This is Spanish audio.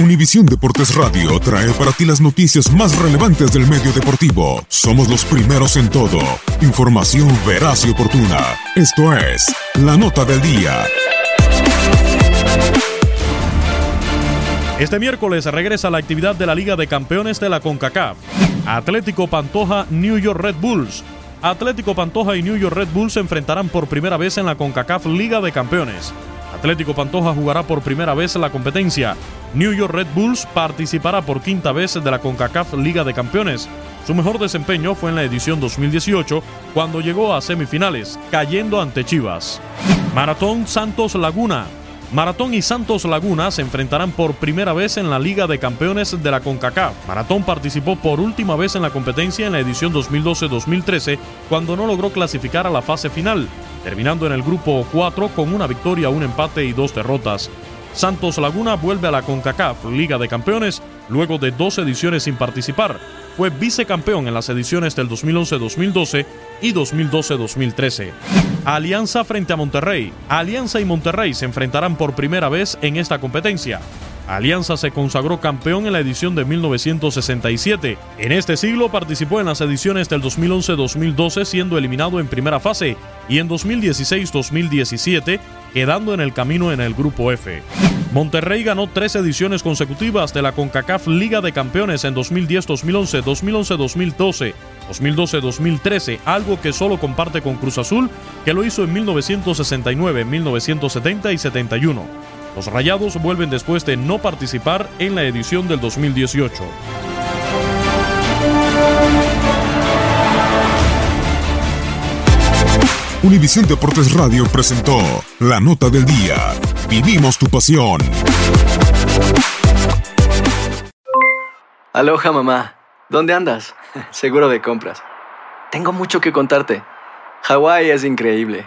Univisión Deportes Radio trae para ti las noticias más relevantes del medio deportivo. Somos los primeros en todo. Información veraz y oportuna. Esto es La Nota del Día. Este miércoles regresa la actividad de la Liga de Campeones de la CONCACAF. Atlético Pantoja, New York Red Bulls. Atlético Pantoja y New York Red Bulls se enfrentarán por primera vez en la CONCACAF Liga de Campeones. Atlético Pantoja jugará por primera vez la competencia. New York Red Bulls participará por quinta vez de la CONCACAF Liga de Campeones. Su mejor desempeño fue en la edición 2018, cuando llegó a semifinales, cayendo ante Chivas. Maratón Santos Laguna. Maratón y Santos Laguna se enfrentarán por primera vez en la Liga de Campeones de la CONCACAF. Maratón participó por última vez en la competencia en la edición 2012-2013, cuando no logró clasificar a la fase final, terminando en el grupo 4 con una victoria, un empate y 2 derrotas. Santos Laguna vuelve a la CONCACAF Liga de Campeones luego de 2 ediciones sin participar. Fue vicecampeón en las ediciones del 2011-2012 y 2012-2013. Alianza frente a Monterrey. Alianza y Monterrey se enfrentarán por primera vez en esta competencia. Alianza se consagró campeón en la edición de 1967. En este siglo participó en las ediciones del 2011-2012 siendo eliminado en primera fase y en 2016-2017 quedando en el camino en el grupo F. Monterrey ganó 3 ediciones consecutivas de la CONCACAF Liga de Campeones en 2010-2011, 2011-2012, 2012-2013, algo que solo comparte con Cruz Azul, que lo hizo en 1969, 1970 y 71. Los Rayados vuelven después de no participar en la edición del 2018. Univisión Deportes Radio presentó La Nota del Día. Vivimos tu pasión. Aloha, mamá. ¿Dónde andas? Seguro de compras. Tengo mucho que contarte. Hawái es increíble.